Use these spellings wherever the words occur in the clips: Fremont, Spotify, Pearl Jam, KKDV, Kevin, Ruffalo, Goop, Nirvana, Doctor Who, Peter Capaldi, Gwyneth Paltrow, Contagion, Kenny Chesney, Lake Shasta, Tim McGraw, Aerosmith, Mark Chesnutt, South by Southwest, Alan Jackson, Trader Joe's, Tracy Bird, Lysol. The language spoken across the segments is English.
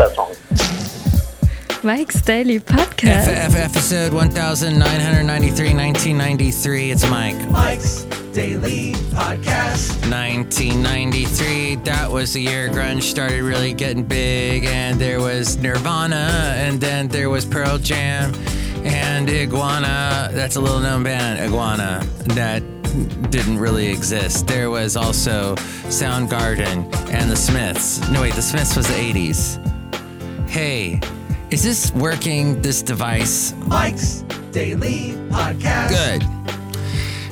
that song. Mike's Daily Podcast. Episode 1993, 1993. It's Mike. Mike's Daily Podcast. 1993. That was the year grunge started really getting big, and there was Nirvana, and then there was Pearl Jam, and Iguana. That's a little known band, Iguana, that didn't really exist. There was also Soundgarden and the Smiths. No, wait, the Smiths was the 80s. Hey. Is this working, this device? Mike's Daily Podcast. Good.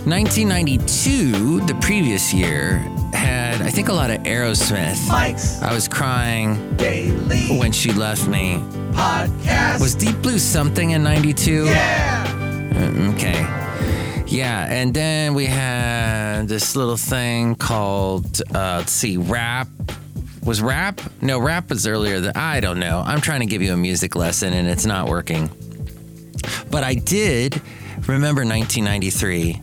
1992, the previous year, had, I think, a lot of Aerosmith. Mike's I Was Crying Daily When She Left Me. Podcast. Was Deep Blue something in 92? Yeah. Okay. Yeah, and then we had this little thing called, Rap. Was Rap? No, Rap was earlier. I don't know. I'm trying to give you a music lesson, and it's not working. But I did remember 1993,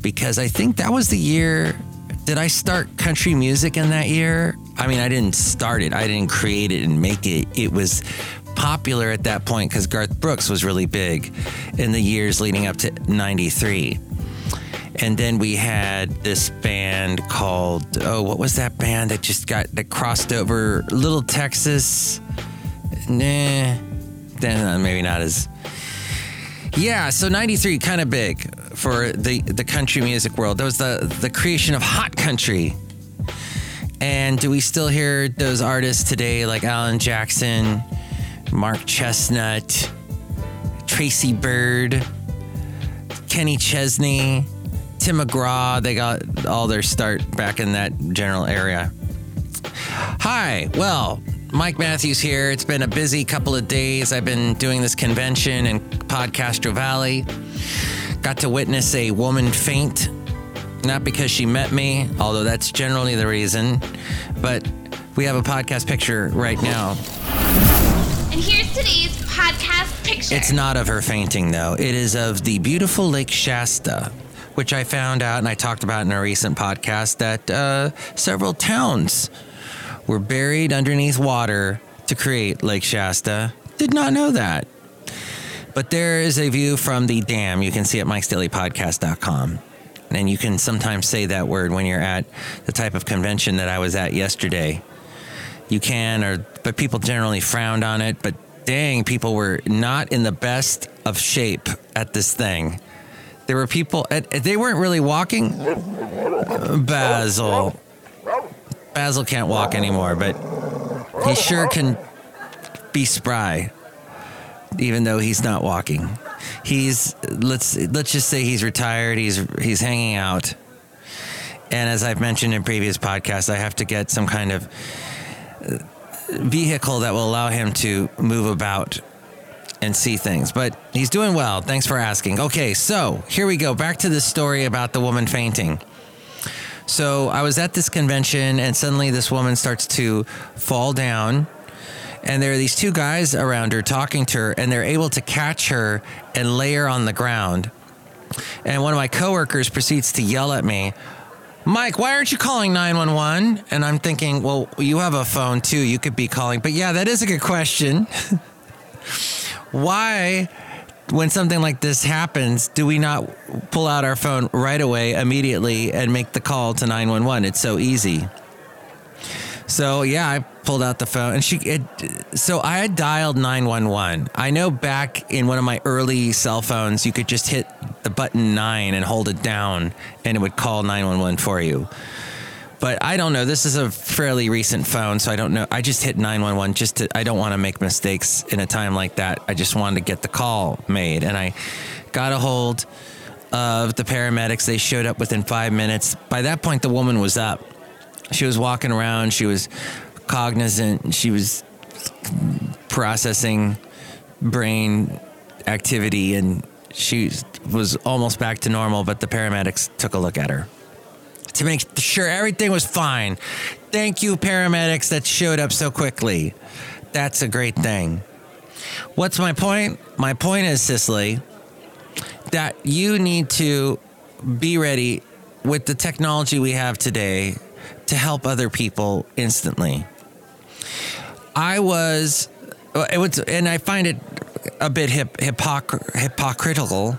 because I think that was the year. Did I start country music in that year? I mean, I didn't start it. I didn't create it and make it. It was popular at that point because Garth Brooks was really big in the years leading up to 93. And then we had this band called, what was that band that just got, that crossed over? Little Texas? Maybe not as. Yeah, so 93, kind of big for the country music world. That was the creation of hot country. And do we still hear those artists today, like Alan Jackson, Mark Chesnutt, Tracy Bird, Kenny Chesney, Tim McGraw? They got all their start back in that general area. Hi, well, Mike Matthews here. It's been a busy couple of days. I've been doing this convention in Castro Valley. Got to witness a woman faint, not because she met me, although that's generally the reason, but we have a podcast picture right now. And here's today's podcast picture. It's not of her fainting, though. It is of the beautiful Lake Shasta, which I found out, and I talked about in a recent podcast, that several towns were buried underneath water to create Lake Shasta. Did not know that. But there is a view from the dam you can see at mikesdailypodcast.com. And you can sometimes say that word when you're at the type of convention that I was at yesterday. You can, but people generally frowned on it. But dang, people were not in the best of shape at this thing. There were people, they weren't really walking. Basil can't walk anymore, but he sure can be spry, even though he's not walking. He's, let's just say he's retired, he's hanging out. And as I've mentioned in previous podcasts, I have to get some kind of vehicle that will allow him to move about and see things, but he's doing well. Thanks for asking. Okay, so here we go. Back to this story about the woman fainting. So I was at this convention, and suddenly this woman starts to fall down, and there are these two guys around her talking to her, and they're able to catch her and lay her on the ground. And one of my coworkers proceeds to yell at me, "Mike, why aren't you calling 911? And I'm thinking, well, you have a phone too. You could be calling. But yeah, that is a good question. Why, when something like this happens, do we not pull out our phone right away, immediately, and make the call to 911? It's so easy. So yeah, I pulled out the phone, and so I had dialed 911. I know back in one of my early cell phones, you could just hit the button 9 and hold it down, and it would call 911 for you. But I don't know. This is a fairly recent phone, so I don't know. I just hit 911 I don't want to make mistakes in a time like that. I just wanted to get the call made. And I got a hold of the paramedics. They showed up within 5 minutes. By that point, the woman was up. She was walking around. She was cognizant. She was processing brain activity, and she was almost back to normal, but the paramedics took a look at her to make sure everything was fine. Thank you, paramedics, that showed up so quickly. That's a great thing. What's my point? My point is, Cicely, that you need to be ready with the technology we have today to help other people instantly. and I find it a bit hypocritical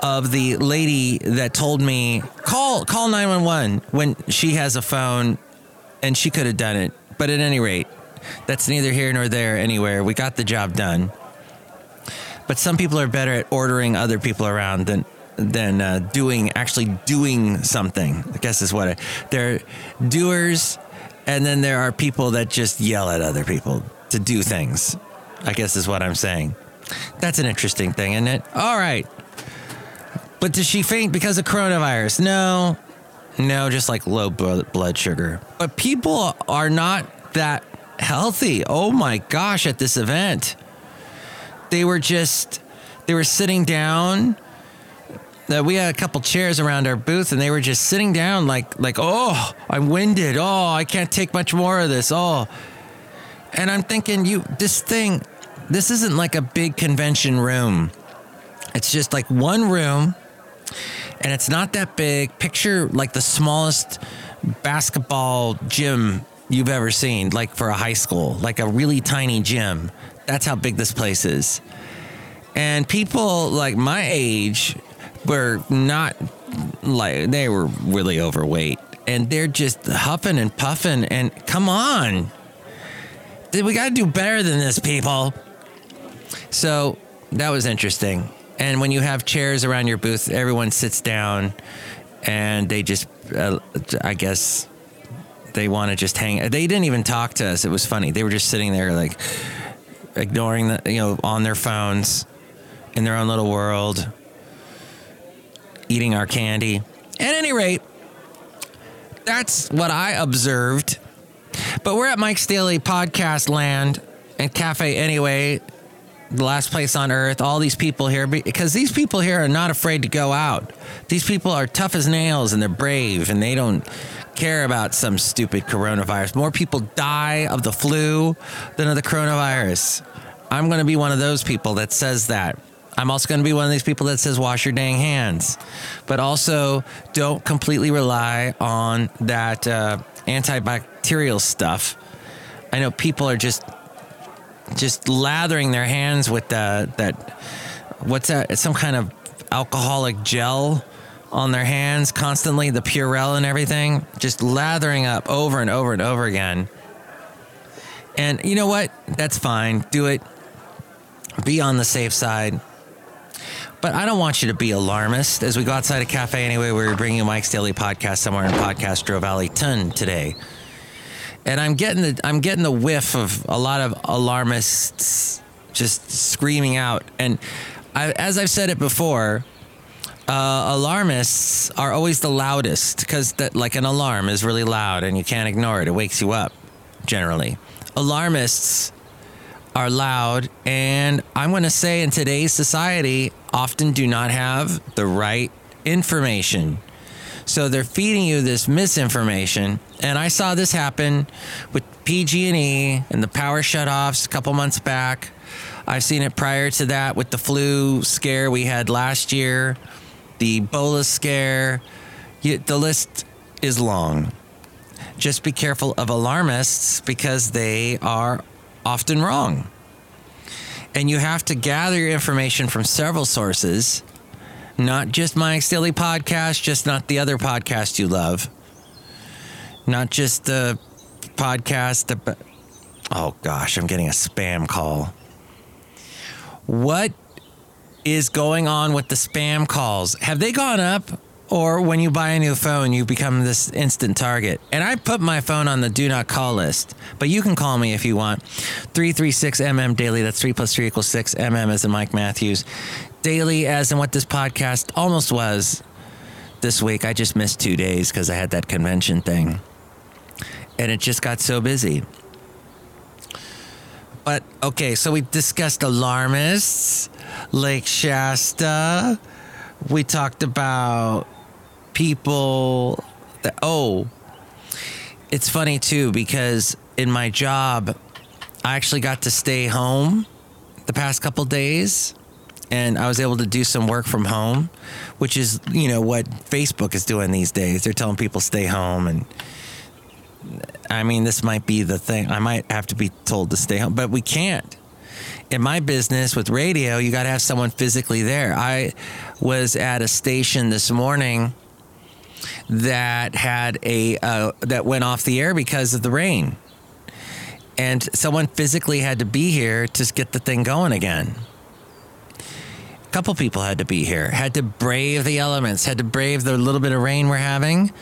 of the lady that told me, call 911 when she has a phone, and she could have done it. But at any rate, that's neither here nor there anywhere. We got the job done. But some people are better at ordering other people around than doing something, I guess is what they're doers. And then there are people that just yell at other people to do things, I guess is what I'm saying. That's an interesting thing, isn't it? All right. But does she faint because of coronavirus? No, just like low blood sugar. But people are not that healthy. Oh my gosh, at this event. They were sitting down. We had a couple chairs around our booth, and they were just sitting down like, oh, I'm winded. Oh, I can't take much more of this. Oh. And I'm thinking, this isn't like a big convention room. It's just like one room, and it's not that big. Picture like the smallest basketball gym you've ever seen, like for a high school, like a really tiny gym. That's how big this place is. And people like my age were not like, they were really overweight, and they're just huffing and puffing, and come on, we got to do better than this, people. So that was interesting. And when you have chairs around your booth, everyone sits down, and they just, I guess they want to just hang. They didn't even talk to us. It was funny. They were just sitting there like ignoring on their phones in their own little world, eating our candy. At any rate, that's what I observed. But we're at Mike's Daily Podcast Land and Cafe anyway, the last place on earth. All these people here, because these people here are not afraid to go out. These people are tough as nails, and they're brave, and they don't care about some stupid coronavirus. More people die of the flu than of the coronavirus. I'm going to be one of those people that says that. I'm also going to be one of these people that says wash your dang hands, but also don't completely rely on that antibacterial stuff. I know people are just lathering their hands with that some kind of alcoholic gel on their hands constantly, the Purell and everything, just lathering up over and over and over again. And you know what? That's fine. Do it. Be on the safe side. But I don't want you to be alarmist. As we go outside a cafe anyway, we're bringing you Mike's Daily Podcast somewhere in Podcast Valley Ton today. And I'm getting the whiff of a lot of alarmists just screaming out. And as I've said it before, alarmists are always the loudest, because that, like, an alarm is really loud and you can't ignore it. It wakes you up generally. Alarmists are loud, and I'm going to say in today's society often do not have the right information. So they're feeding you this misinformation. And I saw this happen with PG&E and the power shutoffs a couple months back. I've seen it prior to that with the flu scare we had last year, the Ebola scare. The list is long. Just be careful of alarmists, because they are often wrong. And you have to gather your information from several sources, not just Mike's Daily Podcast, just not the other podcast you love, not just the podcast. Oh gosh, I'm getting a spam call. What is going on with the spam calls? Have they gone up? Or when you buy a new phone, you become this instant target. And I put my phone on the do not call list, but you can call me if you want. 336mm daily. That's 3 + 3 = 6. MM as in Mike Matthews. Daily as in what this podcast almost was this week. I just missed 2 days because I had that convention thing, and it just got so busy. But okay, so we discussed alarmists, Lake Shasta. We talked about people that, it's funny too, because in my job, I actually got to stay home the past couple days, and I was able to do some work from home, which is, what Facebook is doing these days. They're telling people stay home, and I mean, this might be the thing. I might have to be told to stay home, but we can't. In my business with radio, you got to have someone physically there. I was at a station this morning that had a that went off the air because of the rain, and someone physically had to be here to get the thing going again. A couple people had to be here, had to brave the elements, had to brave the little bit of rain we're having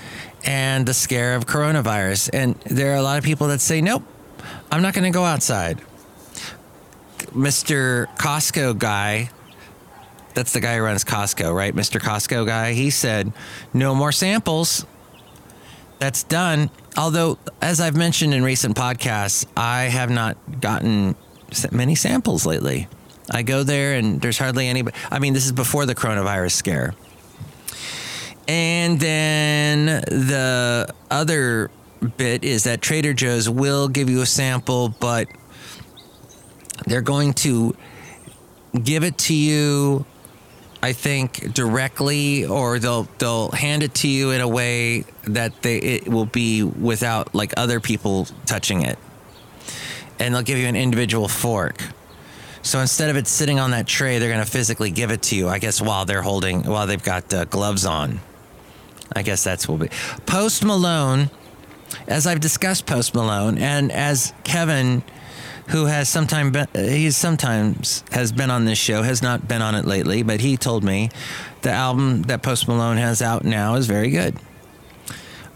and the scare of coronavirus. And there are a lot of people that say, nope, I'm not going to go outside. Mr. Costco guy, that's the guy who runs Costco, right? Mr. Costco guy, he said, no more samples. That's done. Although, as I've mentioned in recent podcasts, I have not gotten many samples lately. I go there and there's hardly anybody. I mean, this is before the coronavirus scare. And then the other bit is that Trader Joe's will give you a sample, but they're going to give it to you, I think, directly, or they'll hand it to you in a way that it will be without, like, other people touching it. And they'll give you an individual fork. So instead of it sitting on that tray, they're going to physically give it to you, I guess, while they've got gloves on. I guess that's what will be. Post Malone, as I've discussed Post Malone, and as Kevin, who has sometimes been on this show, has not been on it lately, but he told me the album that Post Malone has out now is very good.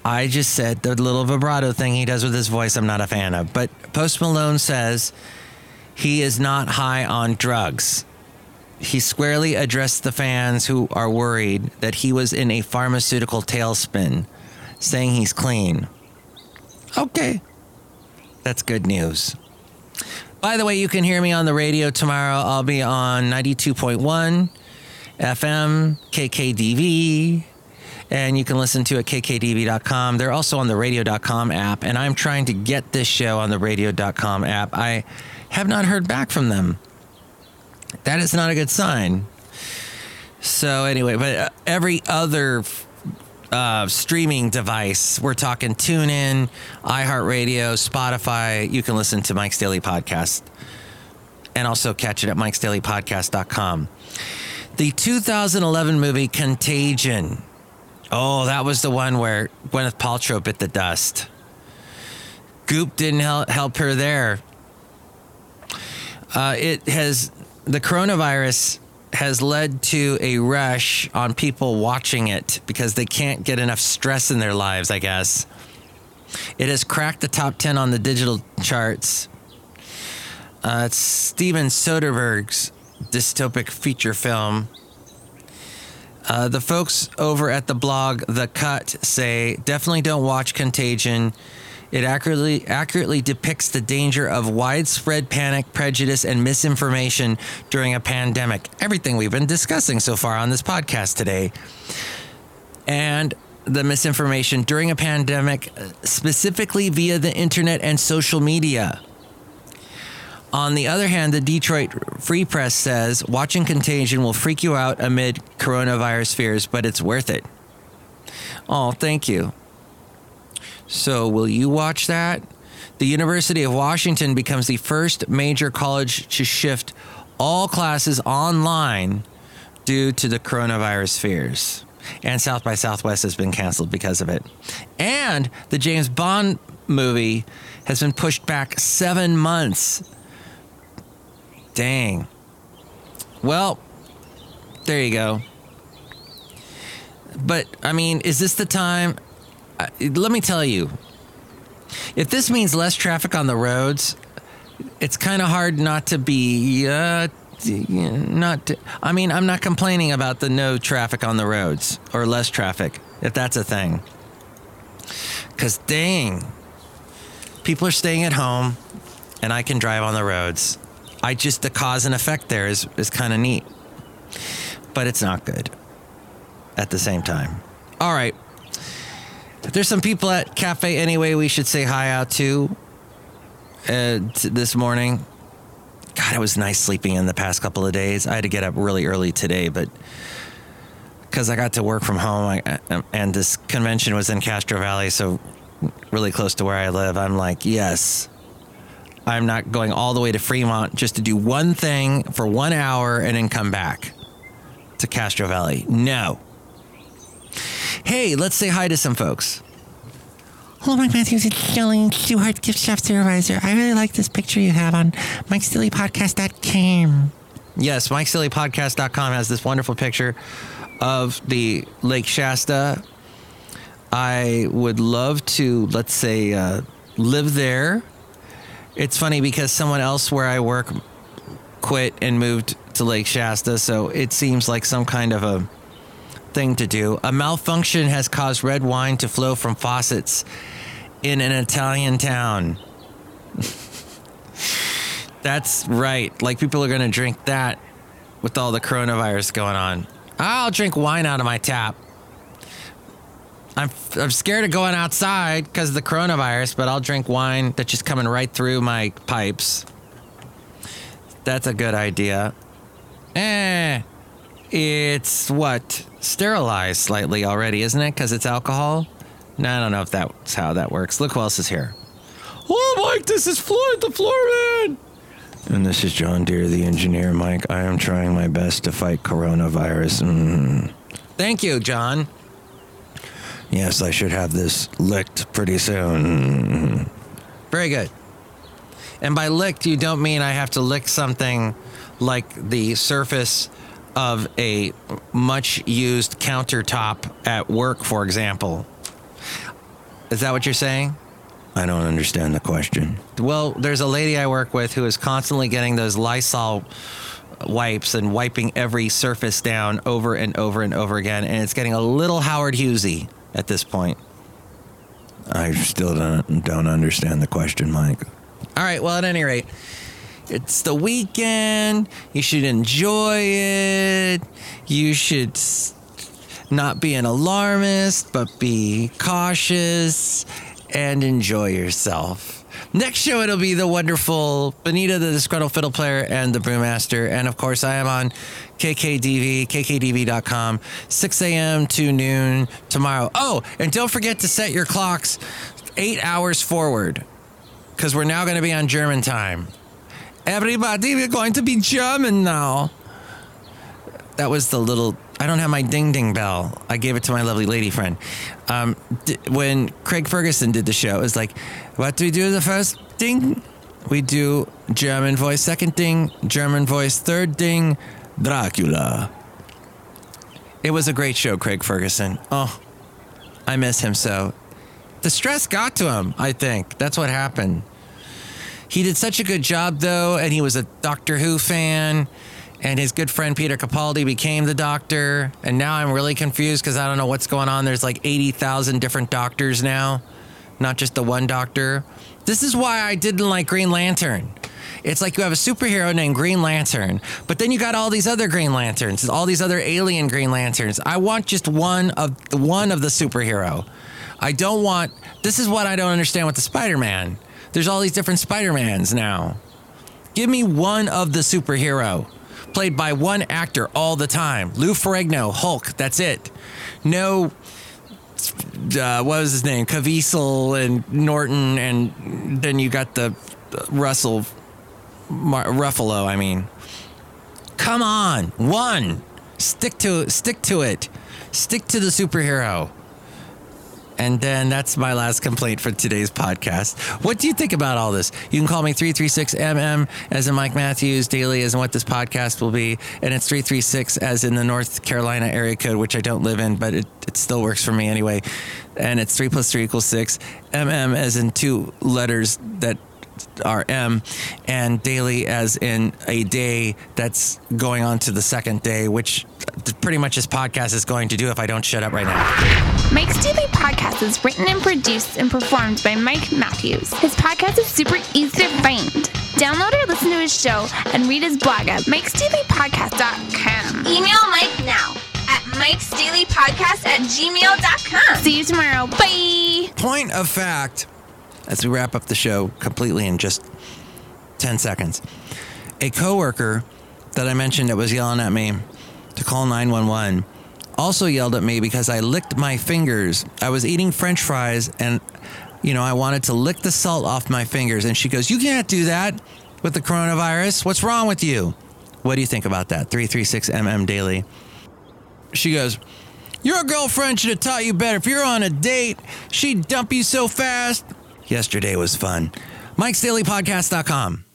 I just said the little vibrato thing he does with his voice I'm not a fan of. But Post Malone says he is not high on drugs. He squarely addressed the fans who are worried that he was in a pharmaceutical tailspin, saying he's clean. Okay. That's good news. By the way, you can hear me on the radio tomorrow. I'll be on 92.1 FM, KKDV, and you can listen to it at kkdv.com. They're also on the radio.com app, and I'm trying to get this show on the radio.com app. I have not heard back from them. That is not a good sign. So anyway, but every other streaming device. We're talking TuneIn, iHeartRadio, Spotify. You can listen to Mike's Daily Podcast and also catch it at mikesdailypodcast.com. The 2011 movie Contagion. Oh, that was the one where Gwyneth Paltrow bit the dust. Goop didn't help her there. The coronavirus has led to a rush on people watching it because they can't get enough stress in their lives, I guess. It has cracked the top 10 on the digital charts. It's Steven Soderbergh's dystopic feature film. The folks over at the blog, The Cut, say, definitely don't watch Contagion. It accurately depicts the danger of widespread panic, prejudice, and misinformation during a pandemic. Everything we've been discussing so far on this podcast today. And the misinformation during a pandemic, specifically via the internet and social media. On the other hand, the Detroit Free Press says, watching Contagion will freak you out amid coronavirus fears, but it's worth it. Oh, thank you. So will you watch that? The University of Washington becomes the first major college to shift all classes online due to the coronavirus fears. And South by Southwest has been canceled because of it. And the James Bond movie has been pushed back 7 months. Dang. Well, there you go. But, I mean, is this the time? Let me tell you, if this means less traffic on the roads, it's kind of hard not to be, I mean, I'm not complaining about the no traffic on the roads or less traffic, if that's a thing. Because dang, people are staying at home and I can drive on the roads. The cause and effect there is kind of neat, but it's not good at the same time. All right. There's some people at Cafe Anyway we should say hi out to this morning. God, it was nice sleeping in the past couple of days. I had to get up really early today, but because I got to work from home, and this convention was in Castro Valley, so really close to where I live, I'm like, yes, I'm not going all the way to Fremont just to do one thing for 1 hour and then come back to Castro Valley. No. Hey, let's say hi to some folks. Hello, Mike Matthews. It's Jolene Stewart, gift shop supervisor. I really like this picture you have on MikeStillyPodcast.com. Yes, MikeStillyPodcast.com has this wonderful picture of the Lake Shasta. I would love to, let's say, live there. It's funny because someone else where I work quit and moved to Lake Shasta, so it seems like some kind of a thing to do. A malfunction has caused red wine to flow from faucets in an Italian town. That's right. Like, people are going to drink that with all the coronavirus going on. I'll drink wine out of my tap. I'm scared of going outside because of the coronavirus, but I'll drink wine that's just coming right through my pipes. That's a good idea. It's what? Sterilized slightly already, isn't it? Because it's alcohol? No, I don't know if that's how that works. Look who else is here. Oh, Mike, this is Floyd the Floorman. And this is John Deere, the engineer. Mike, I am trying my best to fight coronavirus. Thank you, John. Yes, I should have this licked pretty soon. Very good. And by licked, you don't mean I have to lick something like the surface of a much-used countertop at work, for example. Is that what you're saying? I don't understand the question. Well, there's a lady I work with who is constantly getting those Lysol wipes and wiping every surface down over and over and over again, and it's getting a little Howard Hughesy at this point. I still don't understand the question, Mike. All right, well, at any rate, it's the weekend. You should enjoy it. You should not be an alarmist, but be cautious and enjoy yourself. Next show, it'll be the wonderful Benita, the Disgruntled Fiddle Player, and the Brewmaster. And, of course, I am on KKDV, kkdv.com, 6 a.m. to noon tomorrow. Oh, and don't forget to set your clocks 8 hours forward, because we're now going to be on German time. Everybody, we're going to be German now. That was the little... I don't have my ding-ding bell. I gave it to my lovely lady friend. When Craig Ferguson did the show, it was like, what do we do the first ding? We do German voice, second ding, German voice, third ding, Dracula. It was a great show, Craig Ferguson. Oh, I miss him so. The stress got to him, I think. That's what happened. He did such a good job, though, and he was a Doctor Who fan. And his good friend Peter Capaldi became the doctor. And now I'm really confused because I don't know what's going on. There's like 80,000 different doctors now, not just the one doctor. This is why I didn't like Green Lantern. It's like you have a superhero named Green Lantern, but then you got all these other Green Lanterns, all these other alien Green Lanterns. I want just one of the superhero. I don't want... This is what I don't understand with the Spider-Man. There's all these different Spider-Mans now. Give me one of the superhero. Played by one actor all the time. Lou Ferrigno, Hulk, that's it. No, what was his name? Caviezel and Norton, and then you got the Ruffalo, I mean. Come on, one. Stick to it. Stick to the superhero. And then that's my last complaint for today's podcast. What do you think about all this? You can call me 336MM as in Mike Matthews, daily as in what this podcast will be. And it's 336 as in the North Carolina area code, which I don't live in, but it still works for me anyway. And it's 3 + 3 = 6. MM as in two letters that are M, and daily as in a day that's going on to the second day, which pretty much this podcast is going to do if I don't shut up right now. Mike's Daily Podcast is written and produced and performed by Mike Matthews. His podcast is super easy to find. Download or listen to his show and read his blog at mikesdailypodcast.com. Email Mike now at mikesdailypodcast@gmail.com. See you tomorrow. Bye! Point of fact, as we wrap up the show completely in just 10 seconds, a coworker that I mentioned that was yelling at me to call 911 also yelled at me because I licked my fingers. I was eating French fries and You know, I wanted to lick the salt off my fingers. And she goes, you can't do that with the coronavirus. What's wrong with you? What do you think about that? 336mm Daily. She goes, your girlfriend should have taught you better. If you're on a date, she'd dump you so fast. Yesterday was fun. Mike'sDailyPodcast.com.